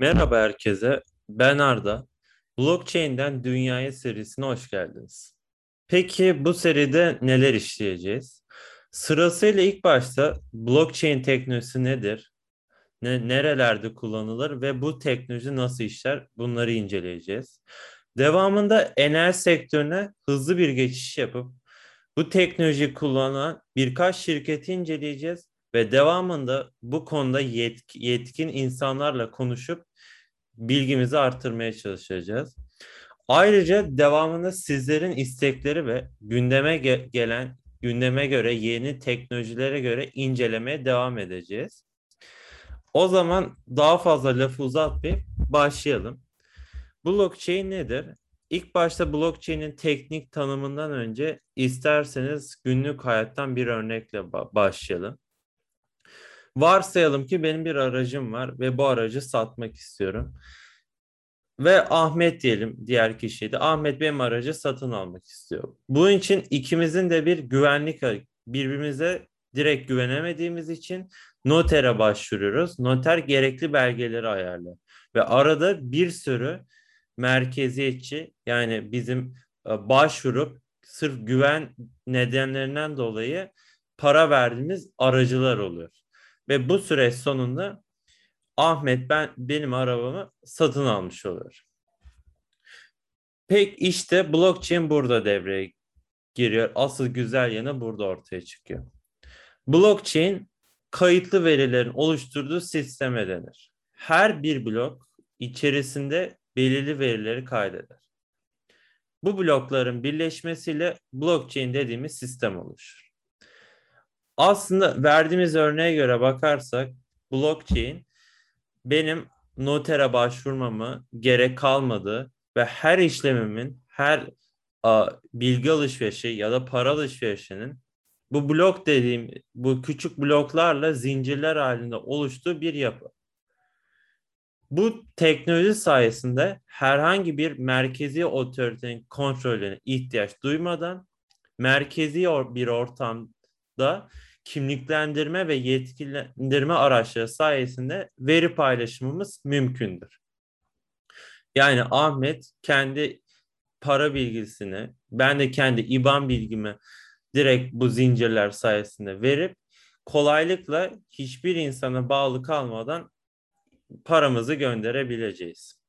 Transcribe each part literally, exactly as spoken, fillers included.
Merhaba herkese, ben Arda. Blockchain'den Dünya'ya serisine hoş geldiniz. Peki bu seride neler işleyeceğiz? Sırasıyla ilk başta blockchain teknolojisi nedir? Ne, nerelerde kullanılır ve bu teknoloji nasıl işler? Bunları inceleyeceğiz. Devamında enerji sektörüne hızlı bir geçiş yapıp bu teknolojiyi kullanan birkaç şirketi inceleyeceğiz ve devamında bu konuda yetk- yetkin insanlarla konuşup bilgimizi artırmaya çalışacağız. Ayrıca devamında sizlerin istekleri ve gündeme ge- gelen gündeme göre yeni teknolojilere göre incelemeye devam edeceğiz. O zaman daha fazla lafı uzatmayıp başlayalım. Blockchain nedir? İlk başta blockchain'in teknik tanımından önce isterseniz günlük hayattan bir örnekle ba- başlayalım. Varsayalım ki benim bir aracım var ve bu aracı satmak istiyorum. Ve Ahmet diyelim diğer kişiydi. Ahmet benim aracı satın almak istiyor. Bunun için ikimizin de bir güvenlik, birbirimize direkt güvenemediğimiz için notere başvuruyoruz. Noter gerekli belgeleri ayarlıyor. Ve arada bir sürü merkeziyetçi, yani bizim başvurup sırf güven nedenlerinden dolayı para verdiğimiz aracılar oluyor. Ve bu süreç sonunda Ahmet ben benim arabamı satın almış oluyor. Peki işte blockchain burada devreye giriyor. Asıl güzel yanı burada ortaya çıkıyor. Blockchain kayıtlı verilerin oluşturduğu sisteme denir. Her bir blok içerisinde belirli verileri kaydeder. Bu blokların birleşmesiyle blockchain dediğimiz sistem oluşur. Aslında verdiğimiz örneğe göre bakarsak blockchain benim notere başvurmamı gerek kalmadı ve her işlemimin, her a, bilgi alışverişi ya da para alışverişinin bu blok dediğim bu küçük bloklarla zincirler halinde oluştuğu bir yapı. Bu teknoloji sayesinde herhangi bir merkezi otoritenin kontrolüne ihtiyaç duymadan merkezi bir ortamda kimliklendirme ve yetkilendirme araçları sayesinde veri paylaşımımız mümkündür. Yani Ahmet kendi para bilgisini, ben de kendi I B A N bilgimi direkt bu zincirler sayesinde verip kolaylıkla hiçbir insana bağlı kalmadan paramızı gönderebileceğiz.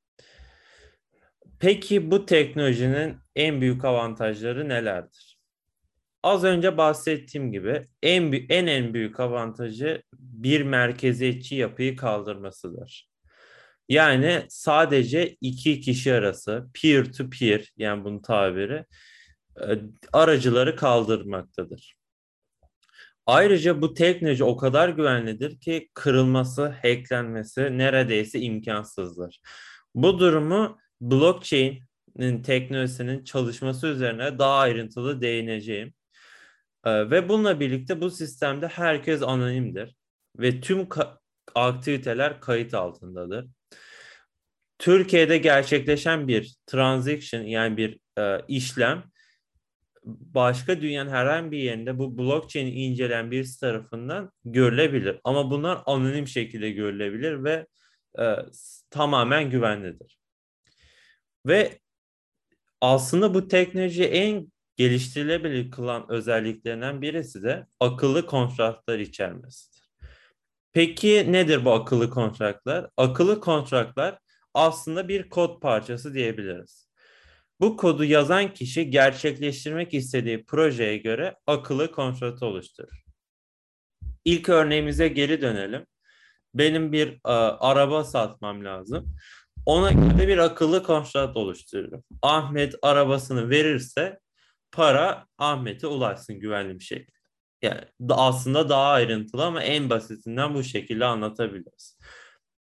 Peki bu teknolojinin en büyük avantajları nelerdir? Az önce bahsettiğim gibi en en en büyük avantajı bir merkeziyetçi yapıyı kaldırmasıdır. Yani sadece iki kişi arası peer to peer, yani bunun tabiri, aracıları kaldırmaktadır. Ayrıca bu teknoloji o kadar güvenlidir ki kırılması, hacklenmesi neredeyse imkansızdır. Bu durumu blockchain'in teknolojisinin çalışması üzerine daha ayrıntılı değineceğim. Ve bununla birlikte bu sistemde herkes anonimdir ve tüm ka- aktiviteler kayıt altındadır. Türkiye'de gerçekleşen bir transaction, yani bir e, işlem, başka dünyanın herhangi bir yerinde bu blockchain'i incelen birisi tarafından görülebilir. Ama bunlar anonim şekilde görülebilir ve e, tamamen güvenlidir. Ve aslında bu teknoloji en geliştirilebilir kılan özelliklerinden birisi de akıllı kontratlar içermesidir. Peki nedir bu akıllı kontratlar? Akıllı kontratlar aslında bir kod parçası diyebiliriz. Bu kodu yazan kişi gerçekleştirmek istediği projeye göre akıllı kontratı oluşturur. İlk örneğimize geri dönelim. Benim bir a, araba satmam lazım. Ona göre bir akıllı kontrat oluştururum. Ahmet arabasını verirse para Ahmet'e ulaşsın güvenli bir şekilde. Yani aslında daha ayrıntılı ama en basitinden bu şekilde anlatabiliriz.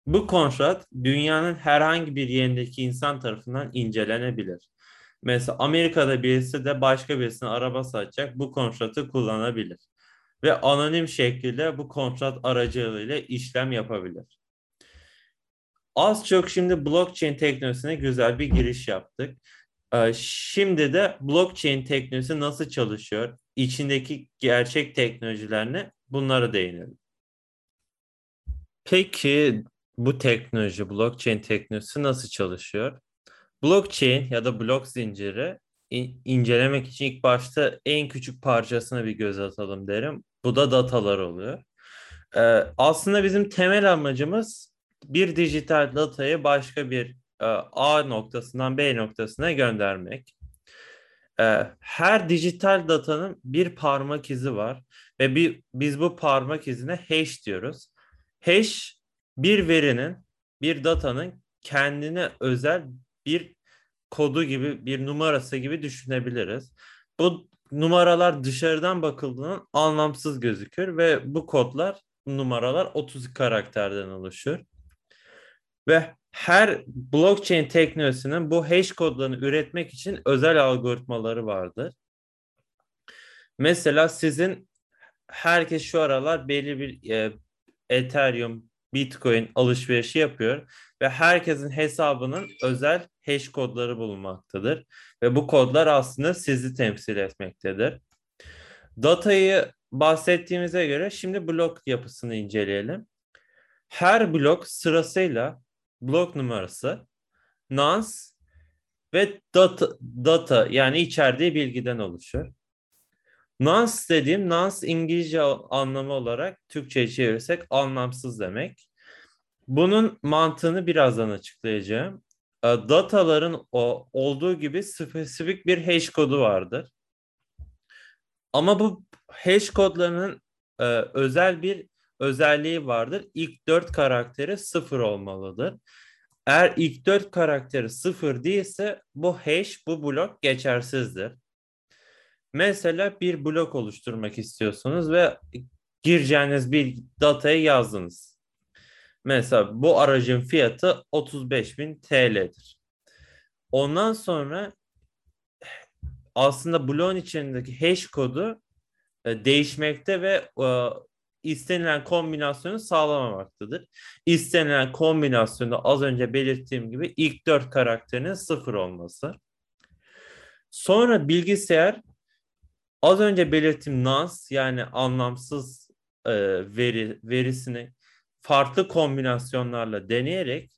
Bu kontrat dünyanın herhangi bir yerindeki insan tarafından incelenebilir. Mesela Amerika'da birisi de başka birisine araba satacak, bu kontratı kullanabilir. Ve anonim şekilde bu kontrat aracılığıyla işlem yapabilir. Az çok şimdi blockchain teknolojisine güzel bir giriş yaptık. Şimdi de blockchain teknolojisi nasıl çalışıyor, içindeki gerçek teknolojilerine, bunlara değinelim. Peki bu teknoloji, blockchain teknolojisi nasıl çalışıyor? Blockchain ya da blok zinciri in, incelemek için ilk başta en küçük parçasına bir göz atalım derim. Bu da datalar oluyor. Ee, aslında bizim temel amacımız bir dijital datayı başka bir e, A noktasından B noktasına göndermek. Ee, her dijital datanın bir parmak izi var ve bir, biz bu parmak izine hash diyoruz. Hash bir verinin, bir datanın kendine özel bir kodu gibi, bir numarası gibi düşünebiliriz. Bu numaralar dışarıdan bakıldığında anlamsız gözükür ve bu kodlar, numaralar otuz karakterden oluşur. Ve her blockchain teknolojisinin bu hash kodlarını üretmek için özel algoritmaları vardır. Mesela sizin, herkes şu aralar belli bir e, Ethereum, Bitcoin alışverişi yapıyor ve herkesin hesabının özel hash kodları bulunmaktadır. Ve bu kodlar aslında sizi temsil etmektedir. Datayı bahsettiğimize göre şimdi blok yapısını inceleyelim. Her blok sırasıyla blok numarası, nonce ve data, data yani içerdiği bilgiden oluşur. Nonce dediğim, nonce İngilizce anlamı olarak Türkçe'ye çevirirsek anlamsız demek. Bunun mantığını birazdan açıklayacağım. Dataların o, olduğu gibi spesifik bir hash kodu vardır. Ama bu hash kodlarının e, özel bir özelliği vardır. İlk dört karakteri sıfır olmalıdır. Eğer ilk dört karakteri sıfır değilse bu hash, bu blok geçersizdir. Mesela bir blok oluşturmak istiyorsunuz ve gireceğiniz bir datayı yazdınız. Mesela bu aracın fiyatı otuz beş bin Türk lirası'dir. Ondan sonra aslında bloğun içindeki hash kodu değişmekte ve istenilen kombinasyonu sağlamamaktadır. İstenilen kombinasyonda az önce belirttiğim gibi ilk dört karakterinin sıfır olması. Sonra bilgisayar az önce belirttiğim nonce yani anlamsız veri verisini farklı kombinasyonlarla deneyerek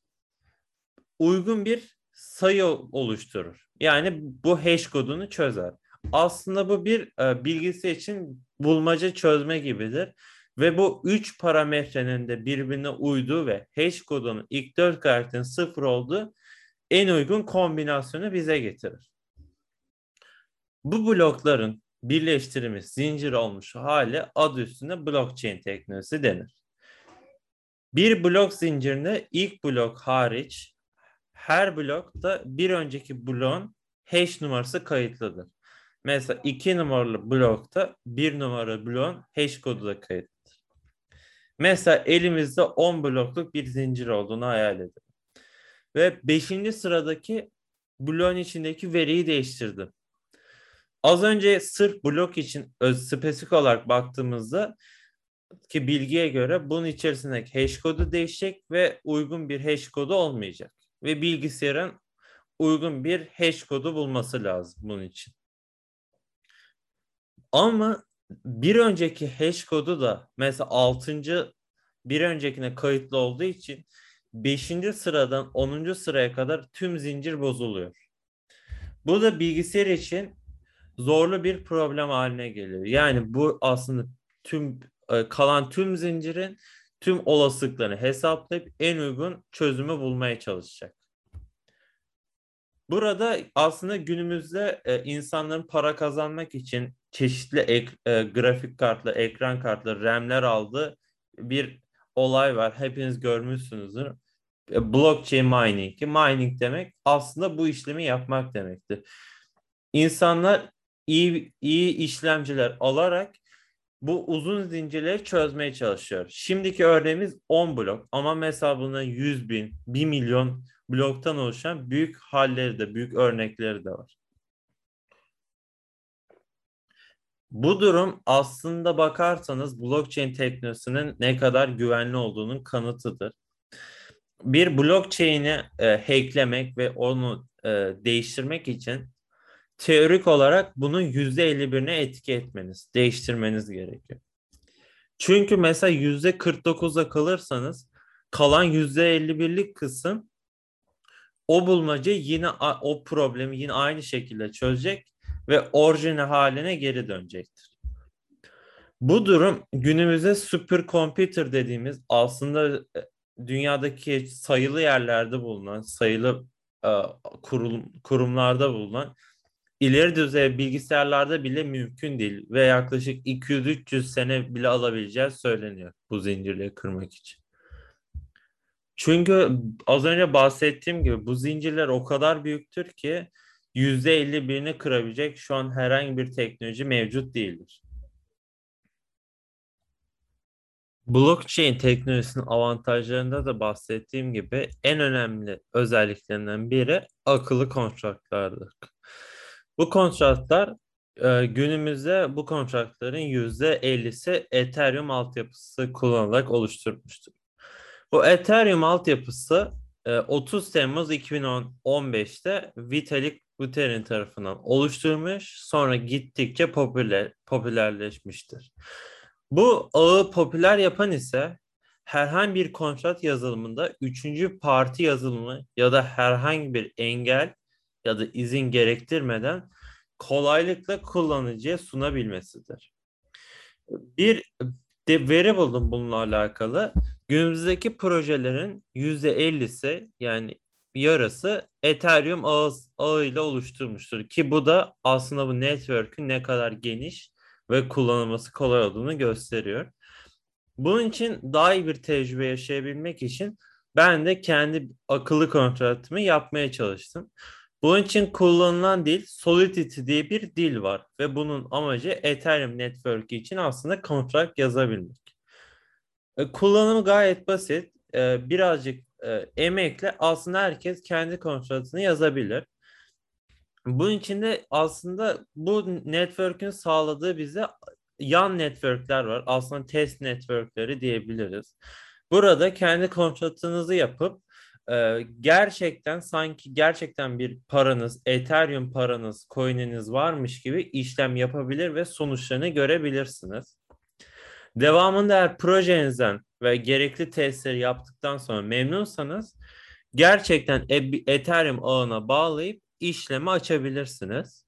uygun bir sayı oluşturur. Yani bu hash kodunu çözer. Aslında bu bir bilgisi için bulmaca çözme gibidir. Ve bu üç parametrenin de birbirine uyduğu ve hash kodunun ilk dört karakterin sıfır olduğu en uygun kombinasyonu bize getirir. Bu blokların birleştirilmiş zincir olmuş hali adı üstünde blockchain teknolojisi denir. Bir blok zincirinde ilk blok hariç her blokta bir önceki bloğun hash numarası kayıtlıdır. Mesela iki numaralı blokta bir numaralı bloğun hash kodu da kayıtlıdır. Mesela elimizde on blokluk bir zincir olduğunu hayal edelim. Ve beşinci sıradaki bloğun içindeki veriyi değiştirdim. Az önce sırf blok için öz, spesifik olarak baktığımızda ki bilgiye göre bunun içerisindeki hash kodu değişecek ve uygun bir hash kodu olmayacak. Ve bilgisayarın uygun bir hash kodu bulması lazım bunun için. Ama bir önceki hash kodu da mesela altıncı bir öncekine kayıtlı olduğu için beşinci sıradan onuncu sıraya kadar tüm zincir bozuluyor. Bu da bilgisayar için zorlu bir problem haline geliyor. Yani bu aslında tüm kalan tüm zincirin tüm olasılıklarını hesaplayıp en uygun çözümü bulmaya çalışacak. Burada aslında günümüzde insanların para kazanmak için çeşitli ek, e, grafik kartları, ekran kartları, RAM'ler aldığı bir olay var. Hepiniz görmüşsünüzdür. Blockchain mining. Mining demek aslında bu işlemi yapmak demektir. İnsanlar iyi, iyi işlemciler alarak bu uzun zincirleri çözmeye çalışıyor. Şimdiki örneğimiz on blok ama mesela bunun yüz bin, bir milyon bloktan oluşan büyük halleri de, büyük örnekleri de var. Bu durum aslında bakarsanız blockchain teknolojisinin ne kadar güvenli olduğunun kanıtıdır. Bir blockchain'i e, hacklemek ve onu e, değiştirmek için teorik olarak bunun yüzde elli birine etki etmeniz, değiştirmeniz gerekiyor. Çünkü mesela yüzde kırk dokuzda kalırsanız kalan yüzde elli birlik kısım o bulmaca yine o problemi yine aynı şekilde çözecek ve orijinal haline geri dönecektir. Bu durum günümüzde supercomputer dediğimiz aslında dünyadaki sayılı yerlerde bulunan, sayılı kurum, kurumlarda bulunan ileri düzey bilgisayarlarda bile mümkün değil ve yaklaşık iki yüz üç yüz sene bile alabileceği söyleniyor bu zincirleri kırmak için. Çünkü az önce bahsettiğim gibi bu zincirler o kadar büyüktür ki yüzde elli birini kırabilecek şu an herhangi bir teknoloji mevcut değildir. Blockchain teknolojisinin avantajlarında da bahsettiğim gibi en önemli özelliklerinden biri akıllı kontratlardır. Bu kontratlar günümüzde bu kontratların yüzde ellisi Ethereum altyapısı kullanılarak oluşturmuştur. Bu Ethereum altyapısı otuz Temmuz iki bin on beş'te Vitalik Buterin tarafından oluşturulmuş, sonra gittikçe popüler, popülerleşmiştir. Bu ağı popüler yapan ise herhangi bir kontrat yazılımında üçüncü parti yazılımı ya da herhangi bir engel ya da izin gerektirmeden kolaylıkla kullanıcıya sunabilmesidir. Bir veri buldum bununla alakalı. Günümüzdeki projelerin yüzde ellisi yani yarısı Ethereum ağı, ağı ile oluşturmuştur. Ki bu da aslında bu network'ün ne kadar geniş ve kullanılması kolay olduğunu gösteriyor. Bunun için daha iyi bir tecrübe yaşayabilmek için ben de kendi akıllı kontratımı yapmaya çalıştım. Bunun için kullanılan dil Solidity diye bir dil var ve bunun amacı Ethereum Network'ü için aslında kontrat yazabilmek. Kullanımı gayet basit. Birazcık emekle aslında herkes kendi kontratını yazabilir. Bunun için de aslında bu network'ün sağladığı bize yan network'ler var. Aslında test network'leri diyebiliriz. Burada kendi kontratınızı yapıp gerçekten sanki gerçekten bir paranız, Ethereum paranız, coin'iniz varmış gibi işlem yapabilir ve sonuçlarını görebilirsiniz. Devamında eğer projenizden ve gerekli testleri yaptıktan sonra memnunsanız gerçekten Ethereum ağına bağlayıp işlemi açabilirsiniz.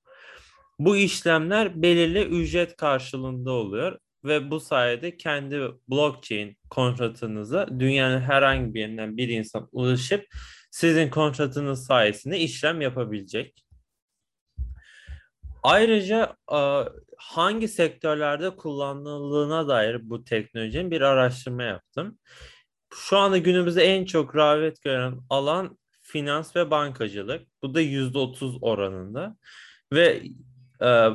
Bu işlemler belirli ücret karşılığında oluyor ve bu sayede kendi blockchain kontratınıza dünyanın herhangi bir yerinden bir insan ulaşıp sizin kontratınız sayesinde işlem yapabilecek. Ayrıca hangi sektörlerde kullanıldığına dair bu teknolojinin bir araştırma yaptım. Şu anda günümüzde en çok rağbet gören alan finans ve bankacılık. Bu da yüzde otuz oranında ve e,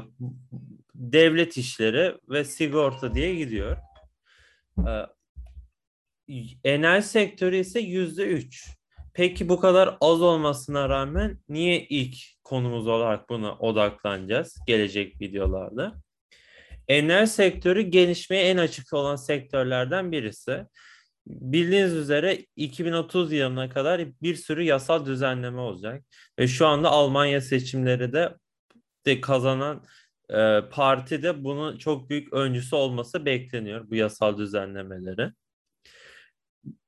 devlet işleri ve sigorta diye gidiyor. E, enerji sektörü ise yüzde üç. Peki bu kadar az olmasına rağmen niye ilk konumuz olarak buna odaklanacağız gelecek videolarda? Enerji sektörü gelişmeye en açık olan sektörlerden birisi. Bildiğiniz üzere iki bin otuz yılına kadar bir sürü yasal düzenleme olacak ve şu anda Almanya seçimleri de, de kazanan e, parti de bunun çok büyük öncüsü olması bekleniyor bu yasal düzenlemeleri.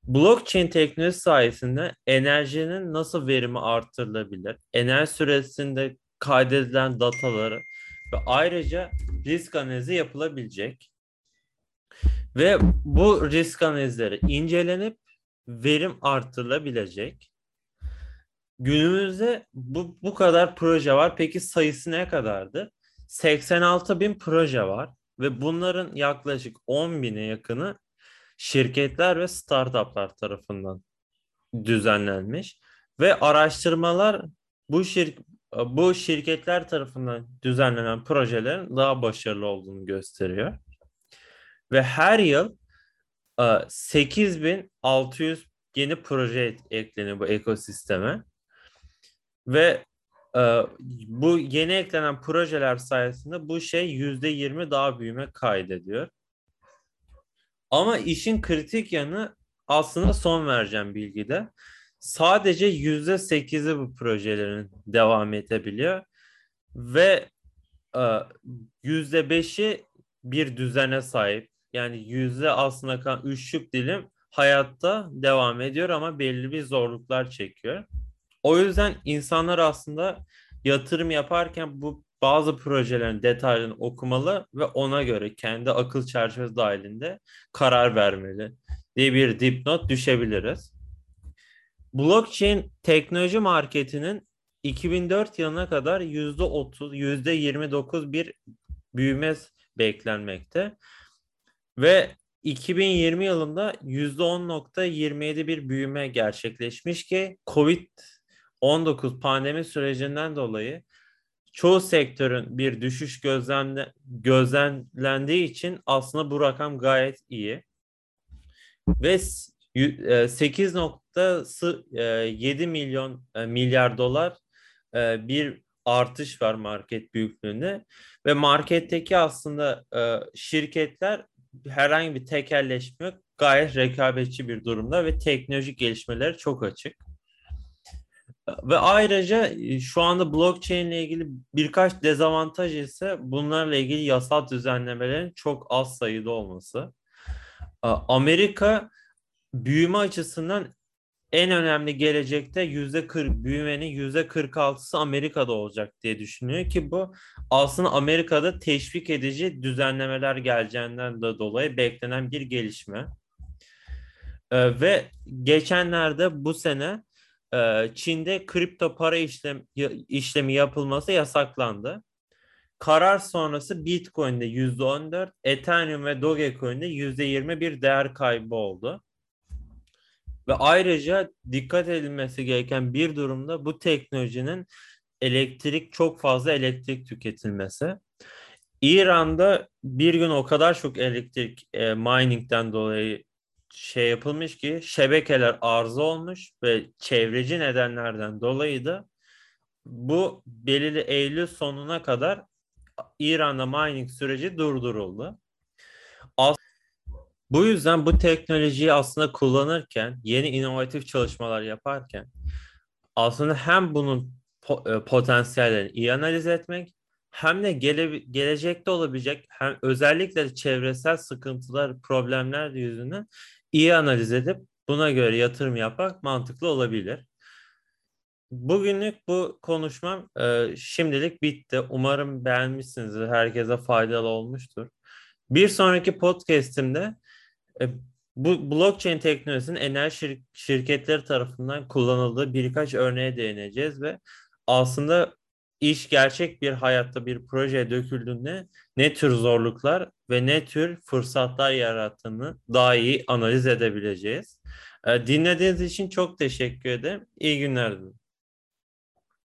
Blockchain teknolojisi sayesinde enerjinin nasıl verimi artırılabilir, enerji süresinde kaydedilen dataları ve ayrıca risk analizi yapılabilecek. Ve bu risk analizleri incelenip verim artırılabilecek. Günümüzde bu, bu kadar proje var. Peki sayısı ne kadardı? seksen altı bin proje var ve bunların yaklaşık on bine yakını şirketler ve startuplar tarafından düzenlenmiş. Ve araştırmalar bu, şir, bu şirketler tarafından düzenlenen projelerin daha başarılı olduğunu gösteriyor. Ve her yıl sekiz bin altı yüz yeni proje ekleniyor bu ekosisteme. Ve bu yeni eklenen projeler sayesinde bu şey yüzde yirmi daha büyüme kaydediyor. Ama işin kritik yanı aslında son vereceğim bilgide. Sadece yüzde sekizi bu projelerin devam edebiliyor. Ve yüzde beşi bir düzene sahip. Yani yüzde aslında kalan üçlük dilim hayatta devam ediyor ama belli bir zorluklar çekiyor. O yüzden insanlar aslında yatırım yaparken bu bazı projelerin detaylarını okumalı ve ona göre kendi akıl çerçevesi dahilinde karar vermeli diye bir dipnot düşebiliriz. Blockchain teknoloji marketinin iki bin dört yılına kadar yüzde otuz, yüzde yirmi dokuz bir büyüme beklenmekte ve iki bin yirmi yılında yüzde on virgül yirmi yedi bir büyüme gerçekleşmiş ki kovid on dokuz pandemi sürecinden dolayı çoğu sektörün bir düşüş gözlemle, gözlemlendiği için aslında bu rakam gayet iyi. Ve sekiz virgül yedi milyon milyar dolar bir artış var market büyüklüğünde ve marketteki aslında şirketler herhangi bir tekelleşme yok. Gayet rekabetçi bir durumda ve teknolojik gelişmeleri çok açık. Ve ayrıca şu anda blockchain ile ilgili birkaç dezavantaj ise bunlarla ilgili yasal düzenlemelerin çok az sayıda olması. Amerika büyüme açısından en önemli gelecekte yüzde kırk büyümenin yüzde kırk altısı Amerika'da olacak diye düşünüyor ki bu aslında Amerika'da teşvik edici düzenlemeler geleceğinden de dolayı beklenen bir gelişme. Ve geçenlerde bu sene Çin'de kripto para işlem, işlemi yapılması yasaklandı. Karar sonrası Bitcoin'de yüzde on dört, Ethereum ve Dogecoin'de yüzde yirmi bir değer kaybı oldu. Ve ayrıca dikkat edilmesi gereken bir durumda bu teknolojinin elektrik çok fazla elektrik tüketilmesi. İran'da bir gün o kadar çok elektrik e, mining'den dolayı şey yapılmış ki şebekeler arıza olmuş ve çevreci nedenlerden dolayı da bu belirli Eylül sonuna kadar İran'da mining süreci durduruldu. As- bu yüzden bu teknolojiyi aslında kullanırken, yeni inovatif çalışmalar yaparken aslında hem bunun po- potansiyellerini iyi analiz etmek hem de gele- gelecekte olabilecek hem özellikle çevresel sıkıntılar, problemler yüzünden iyi analiz edip buna göre yatırım yapmak mantıklı olabilir. Bugünlük bu konuşmam e, şimdilik bitti. Umarım beğenmişsinizdir. Herkese faydalı olmuştur. Bir sonraki podcast'imde e, bu blockchain teknolojisinin enerji şir- şirketleri tarafından kullanıldığı birkaç örneğe değineceğiz ve aslında iş gerçek bir hayatta bir projeye döküldüğünde ne tür zorluklar ve ne tür fırsatlar yarattığını daha iyi analiz edebileceğiz. Dinlediğiniz için çok teşekkür ederim. İyi günler dilerim.